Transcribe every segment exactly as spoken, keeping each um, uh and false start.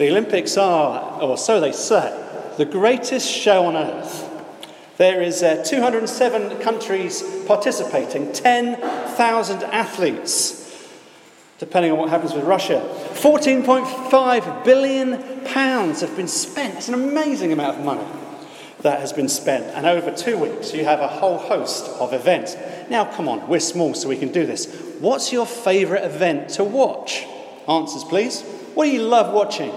The Olympics are, or so they say, the greatest show on earth. There is uh, two hundred seven countries participating, ten thousand athletes, depending on what happens with Russia. fourteen point five billion pounds have been spent. It's an amazing amount of money that has been spent. And over two weeks, you have a whole host of events. Now, come on, we're small, so we can do this. What's your favourite event to watch? Answers, please. What do you love watching?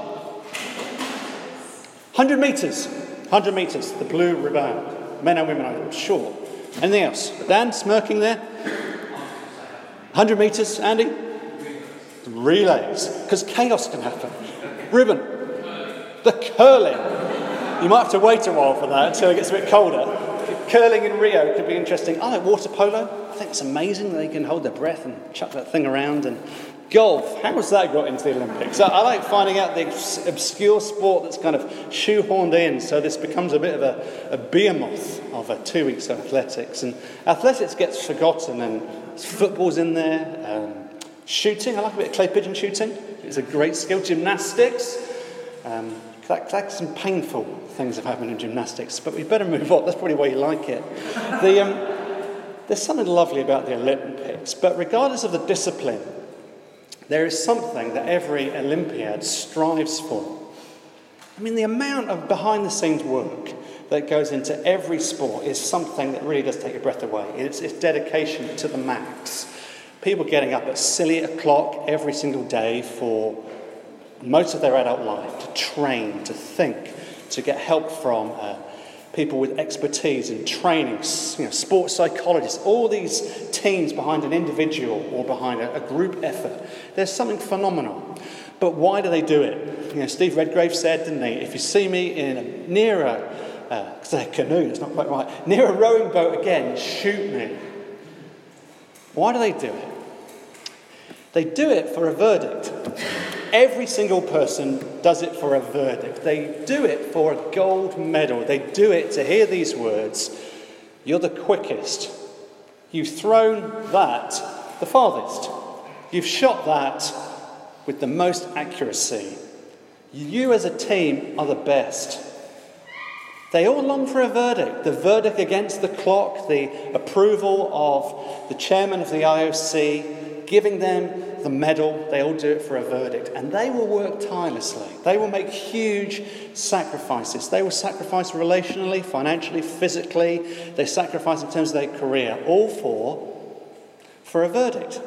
one hundred metres. one hundred metres, the blue rebound. Men and women, I'm sure. Anything else? Dan, smirking there? one hundred metres, Andy? Relays, because chaos can happen. Ruben? The curling. You might have to wait a while for that until it gets a bit colder. Curling in Rio could be interesting. I like water polo. I think it's amazing that they can hold their breath and chuck that thing around. And golf. How has that got into the Olympics? I like finding out the obscure sport that's kind of shoehorned in, so this becomes a bit of a, a behemoth of a two weeks of athletics. And athletics gets forgotten, and football's in there. Um, shooting. I like a bit of clay pigeon shooting. It's a great skill. Gymnastics. Um, Like, like some painful things have happened in gymnastics, but we better move on. That's probably why you like it. The, um, there's something lovely about the Olympics, but regardless of the discipline, there is something that every Olympiad strives for. I mean, the amount of behind-the-scenes work that goes into every sport is something that really does take your breath away. It's, it's dedication to the max. People getting up at silly o'clock every single day for most of their adult life, to train, to think, to get help from uh, people with expertise and training, you know, sports psychologists, all these teams behind an individual or behind a, a group effort. There's something phenomenal. But why do they do it? You know, Steve Redgrave said, didn't he, if you see me in a, near a uh, canoe, that's not quite right, near a rowing boat again, shoot me. Why do they do it? They do it for a verdict. Every single person does it for a verdict. They do it for a gold medal. They do it to hear these words, you're the quickest. You've thrown that the farthest. You've shot that with the most accuracy. You as a team are the best. They all long for a verdict. The verdict against the clock, the approval of the chairman of the I O C, giving them the medal, they all do it for a verdict, and they will work tirelessly. They will make huge sacrifices. They will sacrifice relationally, financially, physically. They sacrifice in terms of their career, all for, for a verdict.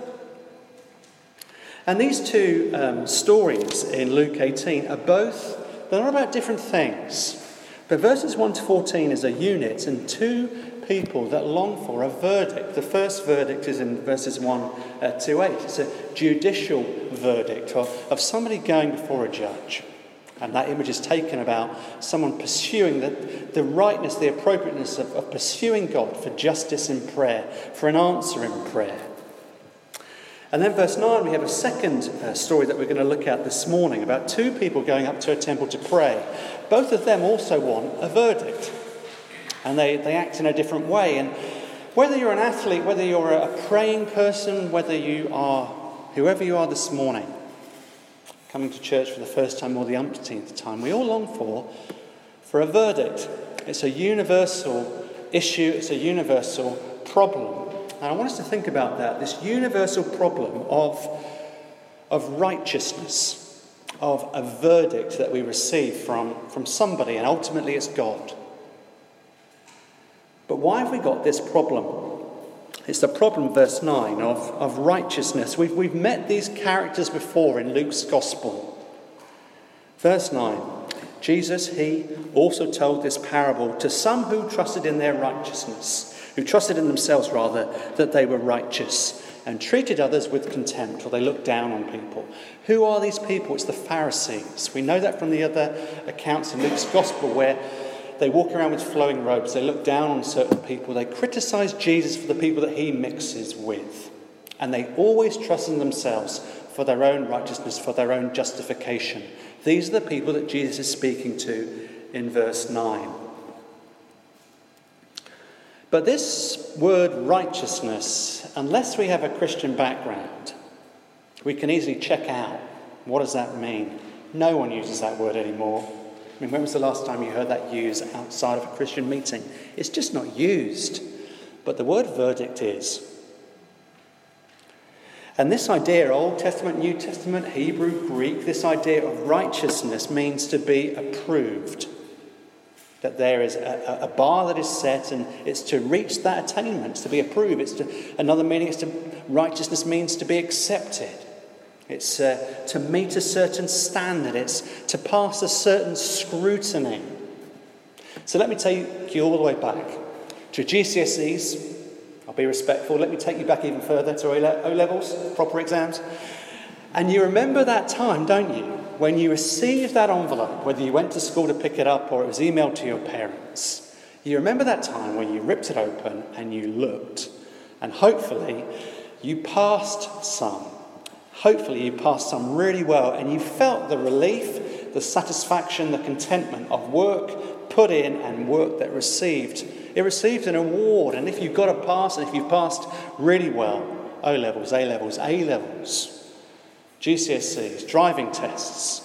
And these two um, stories in Luke eighteen are both, they're not about different things, but verses one to fourteen is a unit and two people that long for a verdict. The first verdict is in verses one to eight. It's a judicial verdict of, of somebody going before a judge. And that image is taken about someone pursuing the, the rightness, the appropriateness of, of pursuing God for justice in prayer, for an answer in prayer. And then verse nine, we have a second uh, story that we're going to look at this morning about two people going up to a temple to pray. Both of them also want a verdict. And they, they act in a different way. And whether you're an athlete, whether you're a praying person, whether you are, whoever you are this morning, coming to church for the first time or the umpteenth time, we all long for, for a verdict. It's a universal issue. It's a universal problem. And I want us to think about that, this universal problem of, of righteousness, of a verdict that we receive from, from somebody, and ultimately it's God. But why have we got this problem? It's the problem, verse nine, of, of righteousness. We've, we've met these characters before in Luke's Gospel. Verse nine, Jesus, he also told this parable to some who trusted in their righteousness, who trusted in themselves, rather, that they were righteous, and treated others with contempt, or they looked down on people. Who are these people? It's the Pharisees. We know that from the other accounts in Luke's Gospel, where they walk around with flowing robes. They look down on certain people. They criticise Jesus for the people that he mixes with. And they always trust in themselves for their own righteousness, for their own justification. These are the people that Jesus is speaking to in verse nine. But this word righteousness, unless we have a Christian background, we can easily check out. What does that mean? No one uses that word anymore. I mean, when was the last time you heard that used outside of a Christian meeting? It's just not used. But the word verdict is. And this idea, Old Testament, New Testament, Hebrew, Greek, this idea of righteousness means to be approved. That there is a, a bar that is set, and it's to reach that attainment, it's to be approved. It's to, another meaning is to, righteousness means to be accepted. It's uh, to meet a certain standard. It's to pass a certain scrutiny. So let me take you all the way back to G C S Es. I'll be respectful. Let me take you back even further to O-levels, proper exams. And you remember that time, don't you? When you received that envelope, whether you went to school to pick it up or it was emailed to your parents. You remember that time when you ripped it open and you looked. And hopefully you passed some. Hopefully you passed some really well. And you felt the relief, the satisfaction, the contentment of work put in and work that received. It received an award, and if you've got a pass, and if you've passed really well, O-levels, A-levels, A-levels, G C S Es, driving tests,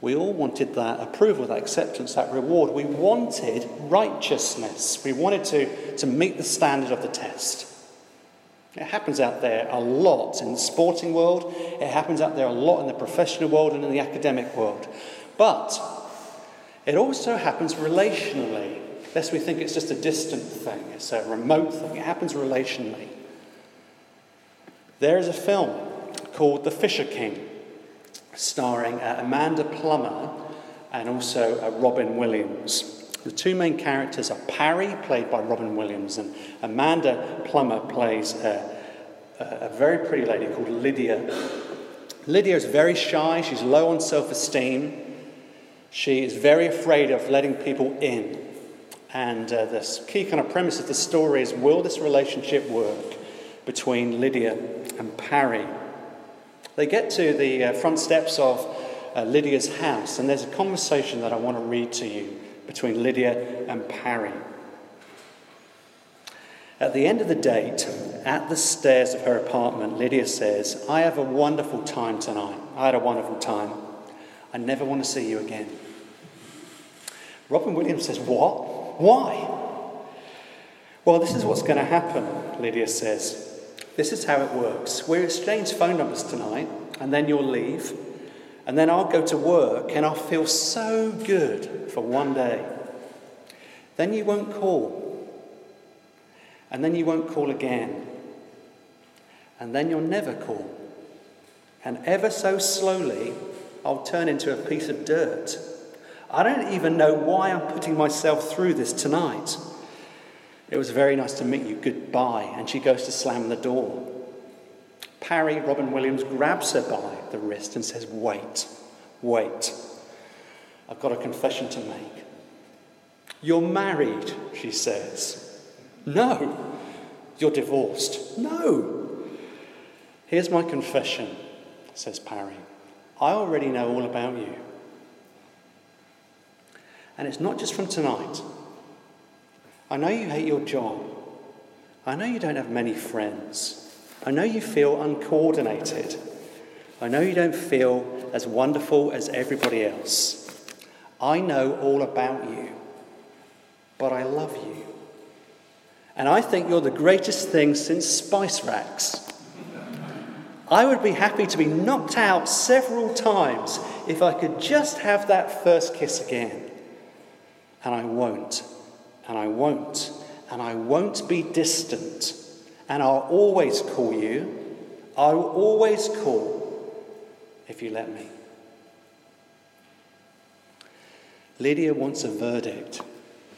we all wanted that approval, that acceptance, that reward. We wanted righteousness. We wanted to, to meet the standard of the test. It happens out there a lot in the sporting world. It happens out there a lot in the professional world and in the academic world. But it also happens relationally. Lest we think it's just a distant thing, it's a remote thing, it happens relationally. There is a film called The Fisher King, starring uh, Amanda Plummer and also uh, Robin Williams. The two main characters are Parry, played by Robin Williams, and Amanda Plummer plays a, a very pretty lady called Lydia. Lydia is very shy, she's low on self-esteem, she is very afraid of letting people in. And uh, the key kind of premise of the story is, will this relationship work between Lydia and Parry? They get to the uh, front steps of uh, Lydia's house, and there's a conversation that I want to read to you between Lydia and Parry. At the end of the date, at the stairs of her apartment, Lydia says, "I have a wonderful time tonight. I had a wonderful time. I never want to see you again." Robin Williams says, "What? Why?" "Well, this is what's going to happen," Lydia says. "This is how it works. We'll exchange phone numbers tonight, and then you'll leave, and then I'll go to work, and I'll feel so good for one day. Then you won't call, and then you won't call again, and then you'll never call, and ever so slowly I'll turn into a piece of dirt. I don't even know why I'm putting myself through this tonight. It was very nice to meet you. Goodbye." And she goes to slam the door. Parry, Robin Williams, grabs her by the wrist and says, "Wait, wait. I've got a confession to make." "You're married," she says. "No." "You're divorced." "No." "Here's my confession," says Parry. "I already know all about you. And it's not just from tonight. I know you hate your job. I know you don't have many friends. I know you feel uncoordinated. I know you don't feel as wonderful as everybody else. I know all about you. But I love you. And I think you're the greatest thing since spice racks. I would be happy to be knocked out several times if I could just have that first kiss again. And I won't, and I won't, and I won't be distant. And I'll always call you. I'll always call, if you let me." Lydia wants a verdict.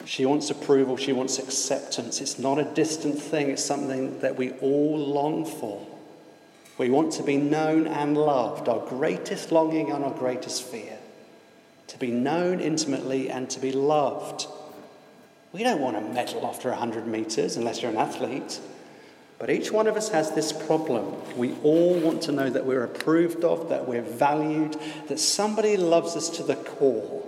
She wants approval. She wants acceptance. It's not a distant thing. It's something that we all long for. We want to be known and loved, our greatest longing and our greatest fear. To be known intimately and to be loved. We don't want a medal after one hundred metres unless you're an athlete. But each one of us has this problem. We all want to know that we're approved of, that we're valued, that somebody loves us to the core.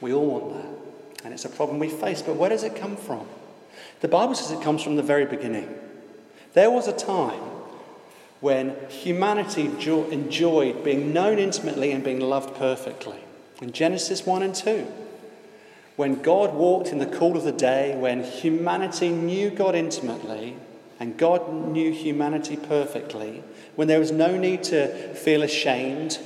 We all want that. And it's a problem we face. But where does it come from? The Bible says it comes from the very beginning. There was a time when humanity jo- enjoyed being known intimately and being loved perfectly. In Genesis one and two, when God walked in the cool of the day, when humanity knew God intimately and God knew humanity perfectly, when there was no need to feel ashamed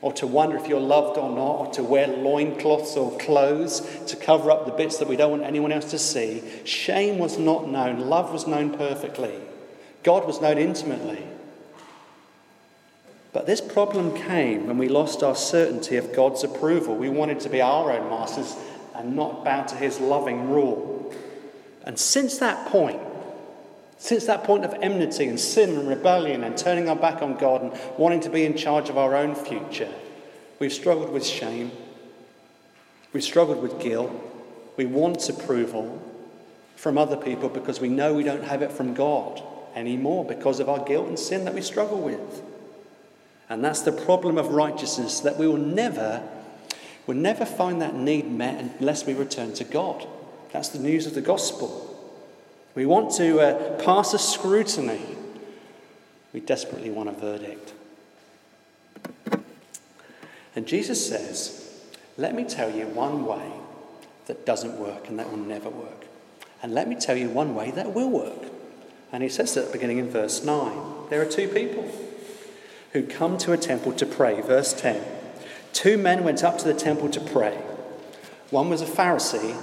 or to wonder if you're loved or not, or to wear loincloths or clothes to cover up the bits that we don't want anyone else to see. Shame was not known. Love was known perfectly. God was known intimately. But this problem came when we lost our certainty of God's approval. We wanted to be our own masters and not bow to his loving rule. And since that point, since that point of enmity and sin and rebellion and turning our back on God and wanting to be in charge of our own future, we've struggled with shame. We've struggled with guilt. We want approval from other people because we know we don't have it from God anymore because of our guilt and sin that we struggle with. And that's the problem of righteousness, that we will never, we'll never find that need met unless we return to God. That's the news of the gospel. We want to uh, pass a scrutiny. We desperately want a verdict. And Jesus says, let me tell you one way that doesn't work and that will never work. And let me tell you one way that will work. And he says that beginning in verse nine. There are two people who come to a temple to pray. Verse ten. Two men went up to the temple to pray. One was a Pharisee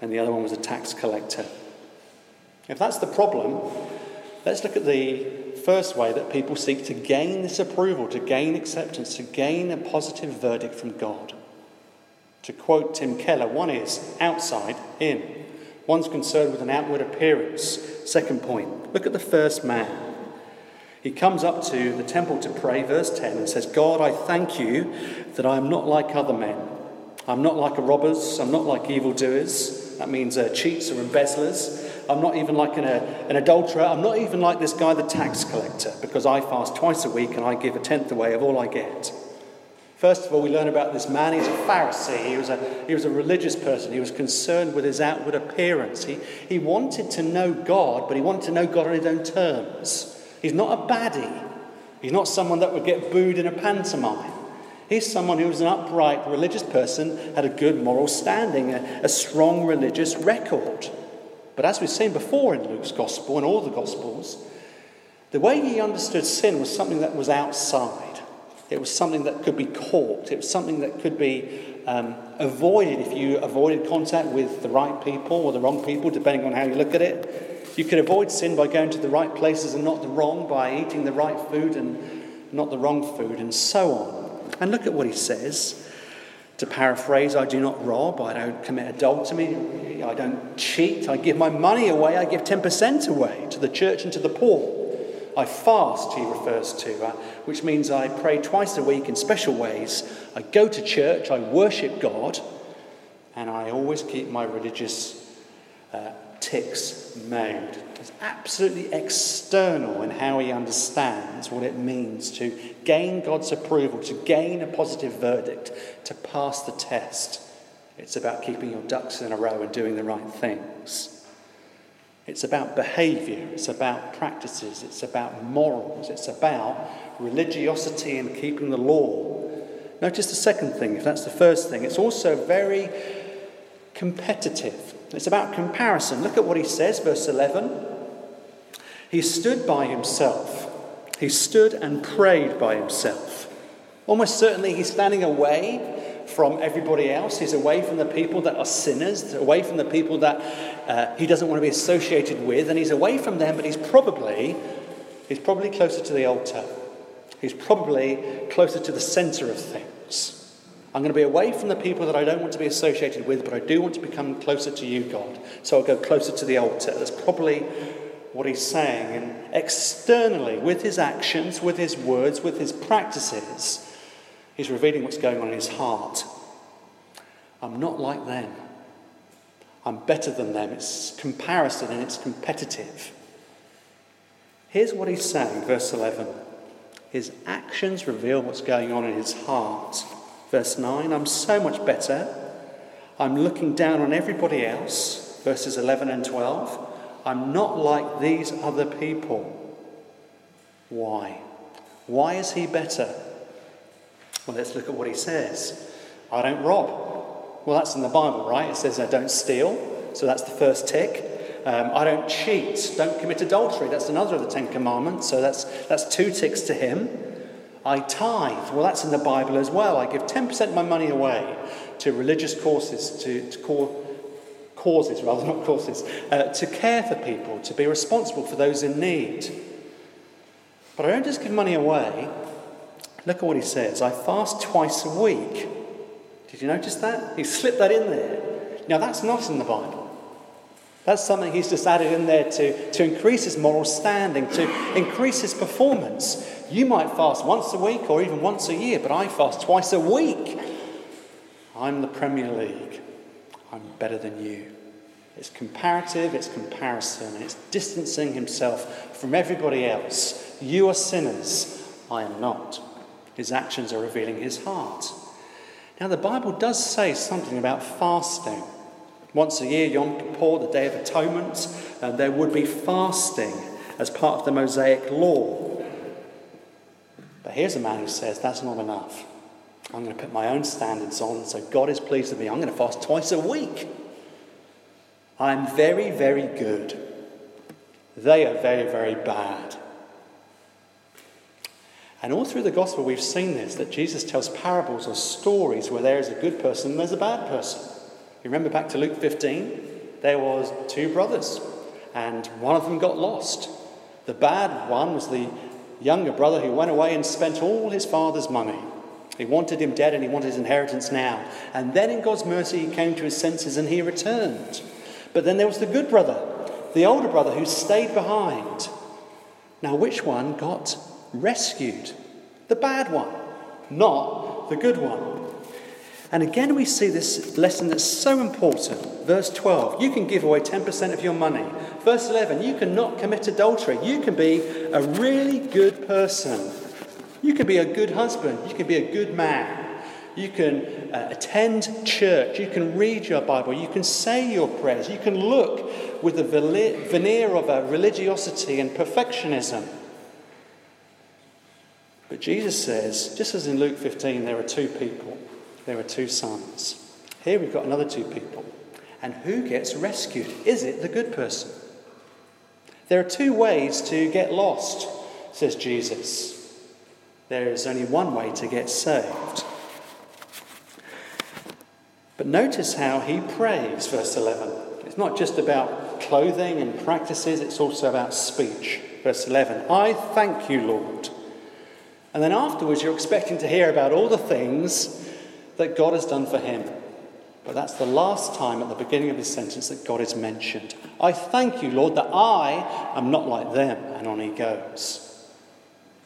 and the other one was a tax collector. If that's the problem, let's look at the first way that people seek to gain this approval, to gain acceptance, to gain a positive verdict from God. To quote Tim Keller, one is outside in. One's concerned with an outward appearance. Second point, look at the first man. He comes up to the temple to pray, verse ten, and says, God, I thank you that I am not like other men. I'm not like robbers. I'm not like evildoers. That means uh, cheats or embezzlers. I'm not even like an, uh, an adulterer. I'm not even like this guy, the tax collector, because I fast twice a week and I give a tenth away of all I get. First of all, we learn about this man. He's a Pharisee. He was a, he was a religious person. He was concerned with his outward appearance. He, he wanted to know God, but he wanted to know God on his own terms. He's not a baddie. He's not someone that would get booed in a pantomime. He's someone who was an upright religious person, had a good moral standing, a, a strong religious record. But as we've seen before in Luke's Gospel and all the Gospels, the way he understood sin was something that was outside. It was something that could be caught. It was something that could be um, avoided if you avoided contact with the right people or the wrong people, depending on how you look at it. You could avoid sin by going to the right places and not the wrong, by eating the right food and not the wrong food, and so on. And look at what he says. To paraphrase, I do not rob, I don't commit adultery, I don't cheat, I give my money away, I give ten percent away to the church and to the poor. I fast, he refers to, uh, which means I pray twice a week in special ways. I go to church, I worship God, and I always keep my religious uh, ticks made. It's absolutely external in how he understands what it means to gain God's approval, to gain a positive verdict, to pass the test. It's about keeping your ducks in a row and doing the right things. It's about behaviour, it's about practices, it's about morals, it's about religiosity and keeping the law. Notice the second thing, if that's the first thing. It's also very competitive. It's about comparison. Look at what he says, verse eleven. He stood by himself. He stood and prayed by himself. Almost certainly he's standing away from everybody else. He's away from the people that are sinners, away from the people that uh, he doesn't want to be associated with, and he's away from them, but he's probably, he's probably closer to the altar. He's probably closer to the centre of things. I'm going to be away from the people that I don't want to be associated with, but I do want to become closer to you, God. So I'll go closer to the altar. That's probably what he's saying. And externally, with his actions, with his words, with his practices, he's revealing what's going on in his heart. I'm not like them. I'm better than them. It's comparison and it's competitive. Here's what he's saying, verse eleven. His actions reveal what's going on in his heart. Verse nine, I'm so much better. I'm looking down on everybody else. Verses eleven and twelve, I'm not like these other people. Why? Why is he better? Well, let's look at what he says. I don't rob. Well, that's in the Bible, right? It says I don't steal. So that's the first tick. Um, I don't cheat. Don't commit adultery. That's another of the Ten Commandments. So that's that's two ticks to him. I tithe. Well, that's in the Bible as well. I give ten percent of my money away to religious courses, to, to call, causes rather, not courses, uh, to care for people, to be responsible for those in need. But I don't just give money away. Look at what he says. I fast twice a week. Did you notice that? He slipped that in there. Now, that's not in the Bible. That's something he's just added in there to, to increase his moral standing, to increase his performance. You might fast once a week or even once a year, but I fast twice a week. I'm the Premier League. I'm better than you. It's comparative, it's comparison, and it's distancing himself from everybody else. You are sinners, I am not. His actions are revealing his heart. Now, the Bible does say something about fasting. Once a year, Yom Kippur, the Day of Atonement, and there would be fasting as part of the Mosaic Law. But here's a man who says, that's not enough. I'm going to put my own standards on, so God is pleased with me. I'm going to fast twice a week. I'm very, very good. They are very, very bad. And all through the gospel, we've seen this, that Jesus tells parables or stories where there is a good person and there's a bad person. You remember back to Luke fifteen, there was two brothers, and one of them got lost. The bad one was the younger brother who went away and spent all his father's money. He wanted him dead and he wanted his inheritance now. And then in God's mercy, he came to his senses and he returned. But then there was the good brother, the older brother who stayed behind. Now, which one got rescued? The bad one, not the good one. And again, we see this lesson that's so important. Verse twelve, you can give away ten percent of your money. Verse eleven, you cannot commit adultery. You can be a really good person. You can be a good husband. You can be a good man. You can uh, attend church. You can read your Bible. You can say your prayers. You can look with a veneer of uh, religiosity and perfectionism. But Jesus says, just as in Luke fifteen, there are two people. There are two sons. Here we've got another two people. And who gets rescued? Is it the good person? There are two ways to get lost, says Jesus. There is only one way to get saved. But notice how he prays, verse eleven. It's not just about clothing and practices, it's also about speech. Verse eleven, I thank you, Lord. And then afterwards you're expecting to hear about all the things that God has done for him. But that's the last time at the beginning of his sentence that God is mentioned. I thank you, Lord, that I am not like them. And on he goes.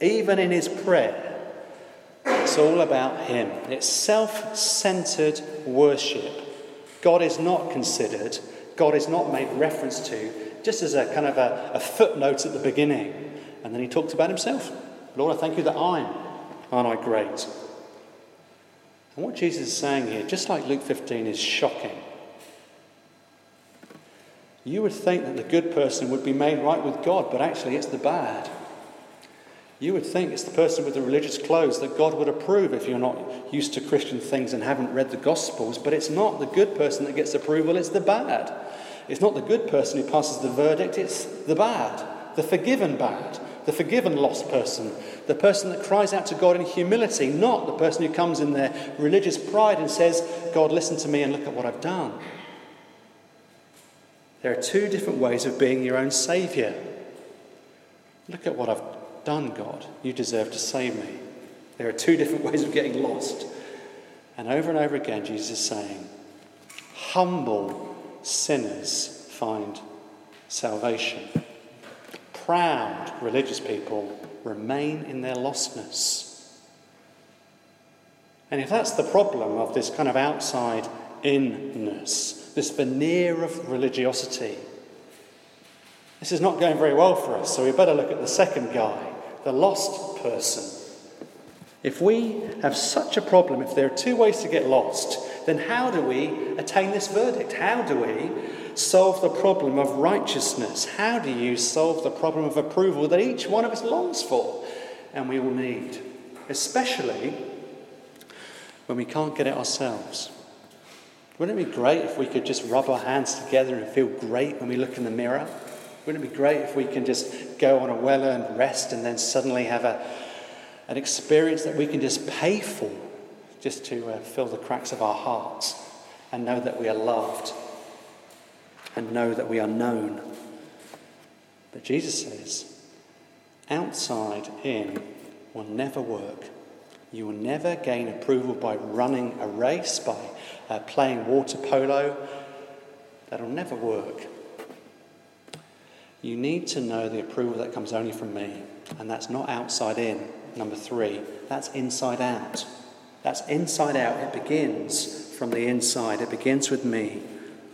Even in his prayer, it's all about him. It's self-centered worship. God is not considered. God is not made reference to, just as a kind of a, a footnote at the beginning. And then he talks about himself. Lord, I thank you that I'm, aren't I great? And what Jesus is saying here, just like Luke fifteen, is shocking. You would think that the good person would be made right with God, but actually it's the bad. You would think it's the person with the religious clothes that God would approve if you're not used to Christian things and haven't read the Gospels, but it's not the good person that gets approval, it's the bad. It's not the good person who passes the verdict, it's the bad, the forgiven bad. The forgiven lost person, the person that cries out to God in humility, not the person who comes in their religious pride and says, God, listen to me and look at what I've done. There are two different ways of being your own saviour. Look at what I've done, God. You deserve to save me. There are two different ways of getting lost. And over and over again, Jesus is saying, humble sinners find salvation. Proud religious people remain in their lostness. And if that's the problem of this kind of outside-inness, this veneer of religiosity, this is not going very well for us, so we better look at the second guy, the lost person. If we have such a problem, if there are two ways to get lost, then how do we attain this verdict? How do we solve the problem of righteousness? How do you solve the problem of approval that each one of us longs for and we all need, especially when we can't get it ourselves? Wouldn't it be great if we could just rub our hands together and feel great when we look in the mirror? Wouldn't it be great if we can just go on a well-earned rest and then suddenly have a an experience that we can just pay for, just to uh, fill the cracks of our hearts and know that we are loved and know that we are known? But Jesus says, outside in will never work. You will never gain approval by running a race, by uh, playing water polo. That'll never work. You need to know the approval that comes only from me. And that's not outside in, number three. That's inside out. That's inside out. It begins from the inside. It begins with me.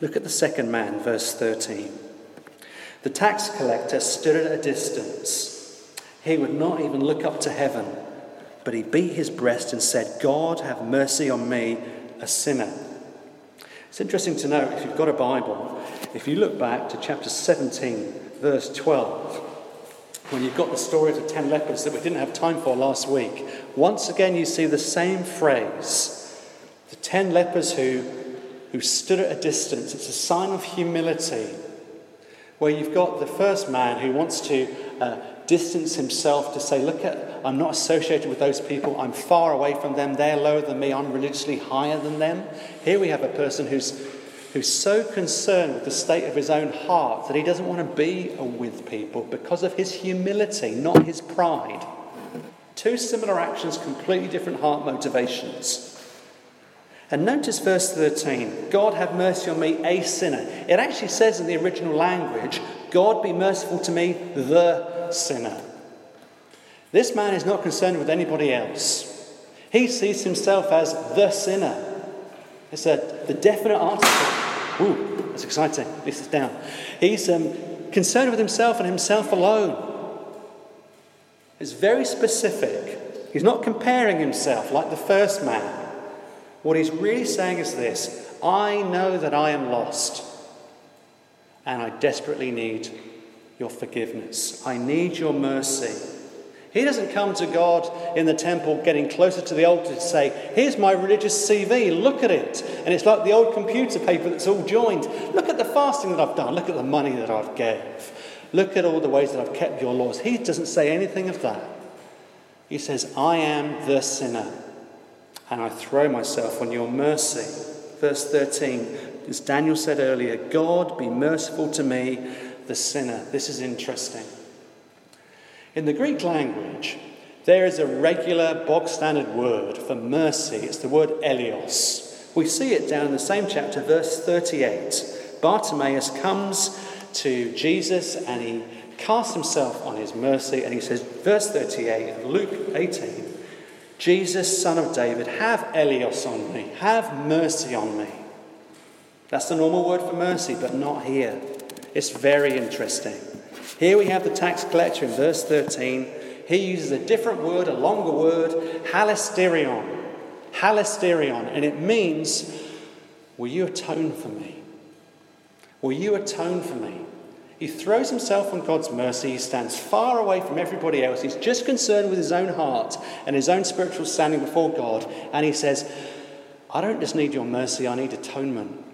Look at the second man, verse thirteen. The tax collector stood at a distance. He would not even look up to heaven, but he beat his breast and said, God, have mercy on me, a sinner. It's interesting to know, if you've got a Bible, if you look back to chapter seventeen, verse twelve, when you've got the story of the ten lepers that we didn't have time for last week, once again you see the same phrase. The ten lepers who, who stood at a distance. It's a sign of humility, where you've got the first man who wants to uh, distance himself to say, look at, I'm not associated with those people. I'm far away from them. They're lower than me. I'm religiously higher than them. Here we have a person who's who's so concerned with the state of his own heart that he doesn't want to be with people because of his humility, not his pride. Two similar actions, completely different heart motivations. And notice verse thirteen, God have mercy on me, a sinner. It actually says in the original language, God be merciful to me, the sinner. This man is not concerned with anybody else. He sees himself as the sinner. It's a, the definite article. Ooh, that's exciting. This is down. He's um, concerned with himself and himself alone. It's very specific. He's not comparing himself like the first man. What he's really saying is this: I know that I am lost, and I desperately need your forgiveness. I need your mercy. He doesn't come to God in the temple getting closer to the altar to say, here's my religious C V, look at it. And it's like the old computer paper that's all joined. Look at the fasting that I've done. Look at the money that I've gave. Look at all the ways that I've kept your laws. He doesn't say anything of that. He says, I am the sinner, and I throw myself on your mercy. Verse thirteen, as Daniel said earlier, God be merciful to me, the sinner. This is interesting. In the Greek language, there is a regular bog-standard word for mercy. It's the word elios. We see it down in the same chapter, verse thirty-eight. Bartimaeus comes to Jesus and he casts himself on his mercy and he says, verse thirty-eight of Luke eighteen, Jesus, son of David, have elios on me, have mercy on me. That's the normal word for mercy, but not here. It's very interesting. Here we have the tax collector in verse thirteen. He uses a different word, a longer word, Hilastērion. Hilastērion, and it means, will you atone for me? Will you atone for me? He throws himself on God's mercy. He stands far away from everybody else. He's just concerned with his own heart and his own spiritual standing before God. And he says, I don't just need your mercy, I need atonement.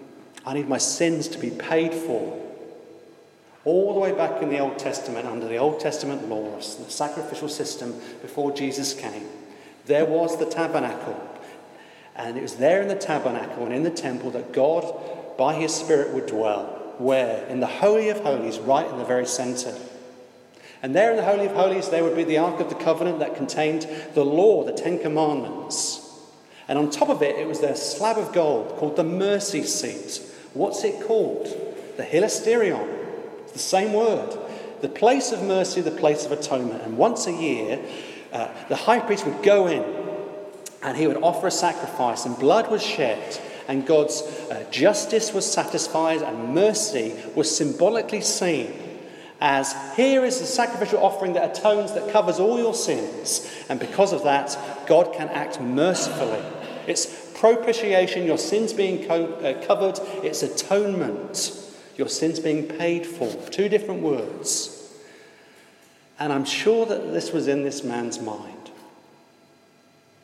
I need my sins to be paid for. All the way back in the Old Testament, under the Old Testament law, the sacrificial system before Jesus came, there was the tabernacle. And it was there in the tabernacle and in the temple that God, by his Spirit, would dwell. Where? In the Holy of Holies, right in the very centre. And there in the Holy of Holies, there would be the Ark of the Covenant that contained the law, the Ten Commandments. And on top of it, it was their slab of gold called the Mercy Seat. What's it called? The Hilastērion. The same word. The place of mercy, the place of atonement. And once a year, uh, the high priest would go in and he would offer a sacrifice and blood was shed and God's uh, justice was satisfied and mercy was symbolically seen as, here is the sacrificial offering that atones, that covers all your sins. And because of that, God can act mercifully. It's propitiation, your sins being co- uh, covered. It's atonement. Your sin's being paid for. Two different words. And I'm sure that this was in this man's mind.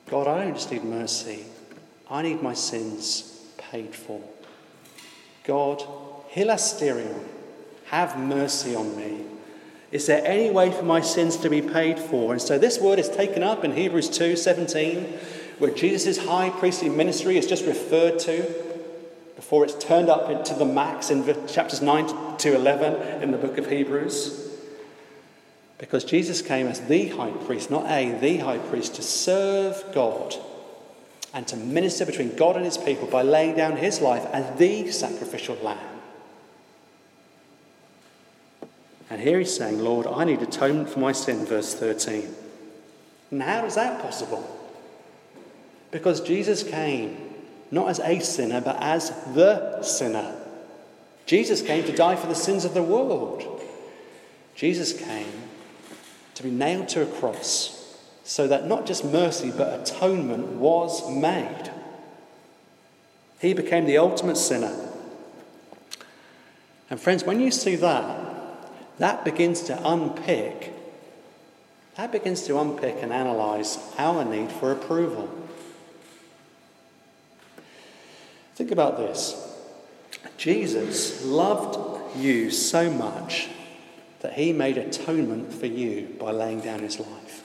God, I don't just need mercy. I need my sins paid for. God, Hilastērion, have mercy on me. Is there any way for my sins to be paid for? And so this word is taken up in Hebrews two seventeen, where Jesus' high priestly ministry is just referred to before it's turned up to the max in chapters nine to eleven in the book of Hebrews. Because Jesus came as the high priest, not a, the high priest, to serve God and to minister between God and his people by laying down his life as the sacrificial lamb. And here he's saying, Lord, I need atonement for my sin, verse thirteen. And how is that possible? Because Jesus came not as a sinner, but as the sinner. Jesus came to die for the sins of the world. Jesus came to be nailed to a cross so that not just mercy but atonement was made. He became the ultimate sinner. And friends, when you see that, that begins to unpick, that begins to unpick and analyse our need for approval. Think about this. Jesus loved you so much that he made atonement for you by laying down his life.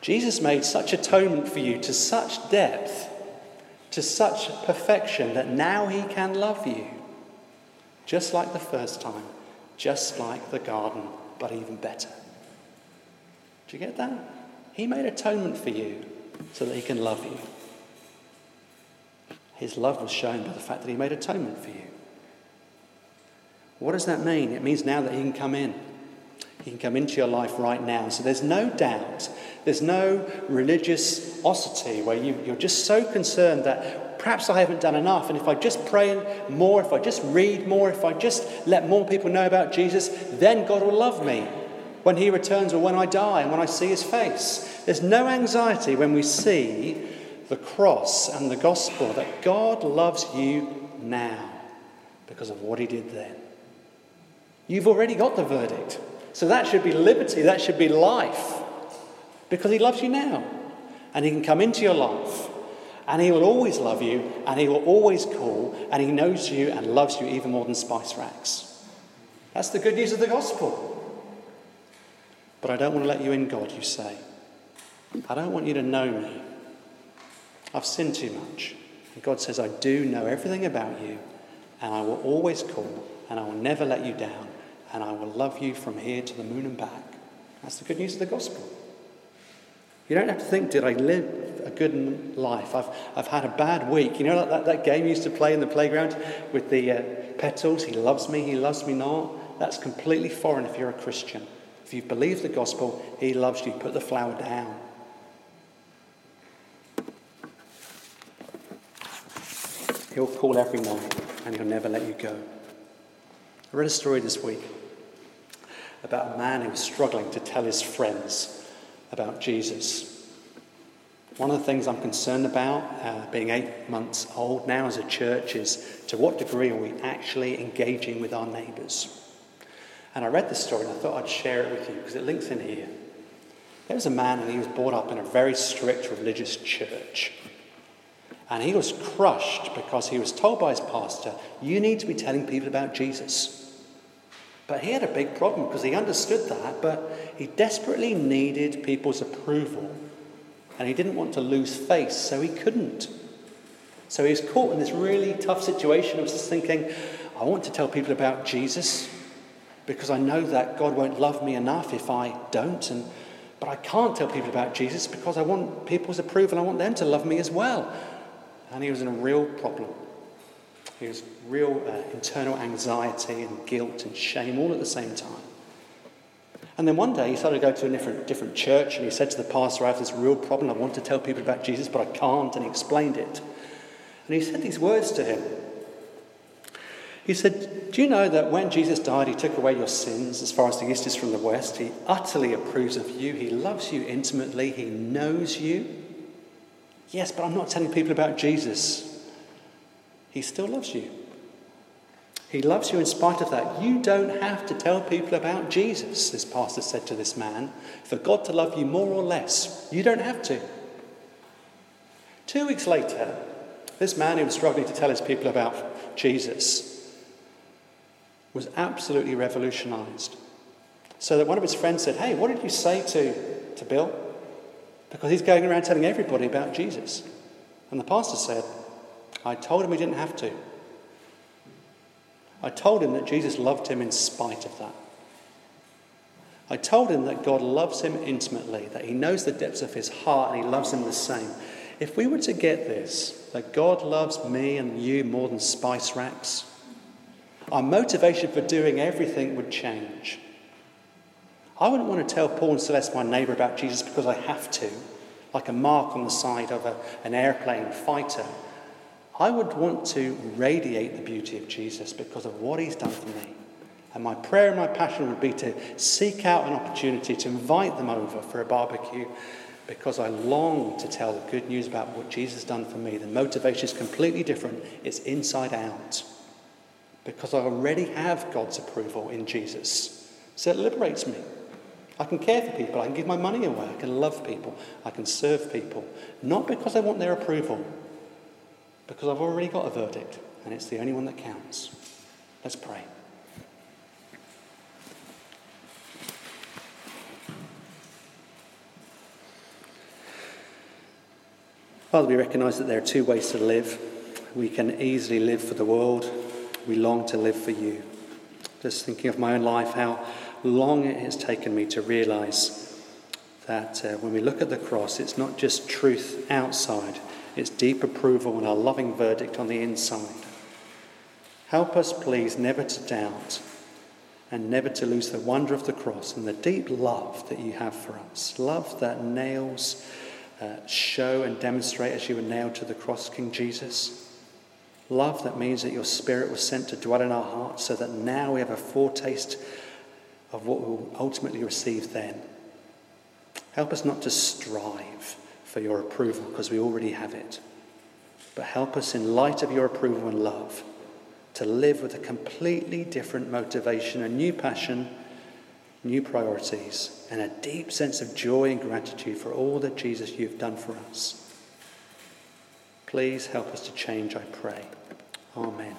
Jesus made such atonement for you to such depth, to such perfection, that now he can love you. Just like the first time, just like the garden, but even better. Do you get that? He made atonement for you so that he can love you. His love was shown by the fact that he made atonement for you. What does that mean? It means now that he can come in. He can come into your life right now. So there's no doubt. There's no religiosity where you, you're just so concerned that perhaps I haven't done enough. And if I just pray more, if I just read more, if I just let more people know about Jesus, then God will love me when he returns or when I die and when I see his face. There's no anxiety when we see the cross and the gospel that God loves you now because of what he did then. You've already got the verdict. So that should be liberty, that should be life. Because he loves you now. And he can come into your life. And he will always love you. And he will always call. And he knows you and loves you even more than spice racks. That's the good news of the gospel. But I don't want to let you in, God, you say. I don't want you to know me. I've sinned too much. And God says, I do know everything about you. And I will always call. And I will never let you down. And I will love you from here to the moon and back. That's the good news of the gospel. You don't have to think, did I live a good life? I've I've had a bad week. You know like that, that game you used to play in the playground with the uh, petals? He loves me, he loves me not. That's completely foreign if you're a Christian. If you believe the gospel, he loves you. Put the flower down. He'll call every night and he'll never let you go. I read a story this week about a man who was struggling to tell his friends about Jesus. One of the things I'm concerned about, uh, being eight months old now as a church, is to what degree are we actually engaging with our neighbours? And I read this story and I thought I'd share it with you because it links in here. There was a man and he was brought up in a very strict religious church. And he was crushed because he was told by his pastor, you need to be telling people about Jesus. But he had a big problem because he understood that, but he desperately needed people's approval. And he didn't want to lose face, so he couldn't. So he was caught in this really tough situation of thinking, I want to tell people about Jesus because I know that God won't love me enough if I don't. And but I can't tell people about Jesus because I want people's approval. I want them to love me as well. And he was in a real problem. He was real uh, internal anxiety and guilt and shame all at the same time. And then one day he started to go to a different, different church and he said to the pastor, I have this real problem. I want to tell people about Jesus, but I can't. And he explained it. And he said these words to him. He said, do you know that when Jesus died, he took away your sins as far as the east is from the west. He utterly approves of you. He loves you intimately. He knows you. Yes, but I'm not telling people about Jesus. He still loves you. He loves you in spite of that. You don't have to tell people about Jesus, this pastor said to this man, for God to love you more or less. You don't have to. Two weeks later, this man who was struggling to tell his people about Jesus was absolutely revolutionised. So that one of his friends said, hey, what did you say to, to Bill? Because he's going around telling everybody about Jesus. And the pastor said, I told him he didn't have to. I told him that Jesus loved him in spite of that. I told him that God loves him intimately, that he knows the depths of his heart and he loves him the same. If we were to get this, that God loves me and you more than spice racks, our motivation for doing everything would change. I wouldn't want to tell Paul and Celeste, my neighbour, about Jesus because I have to, like a mark on the side of a, an airplane fighter. I would want to radiate the beauty of Jesus because of what he's done for me. And my prayer and my passion would be to seek out an opportunity to invite them over for a barbecue because I long to tell the good news about what Jesus has done for me. The motivation is completely different. It's inside out. Because I already have God's approval in Jesus. So it liberates me. I can care for people. I can give my money away. I can love people. I can serve people. Not because I want their approval. Because I've already got a verdict, and it's the only one that counts. Let's pray. Father, we recognise that there are two ways to live. We can easily live for the world. We long to live for you. Just thinking of my own life, how long it has taken me to realise that uh, when we look at the cross, it's not just truth outside, its deep approval and our loving verdict on the inside. Help us, please, never to doubt and never to lose the wonder of the cross and the deep love that you have for us. Love that nails uh, show and demonstrate as you were nailed to the cross, King Jesus. Love that means that your spirit was sent to dwell in our hearts so that now we have a foretaste of what we will ultimately receive then. Help us not to strive for your approval, because we already have it. But help us, in light of your approval and love, to live with a completely different motivation, a new passion, new priorities, and a deep sense of joy and gratitude for all that, Jesus, you've done for us. Please help us to change, I pray. Amen.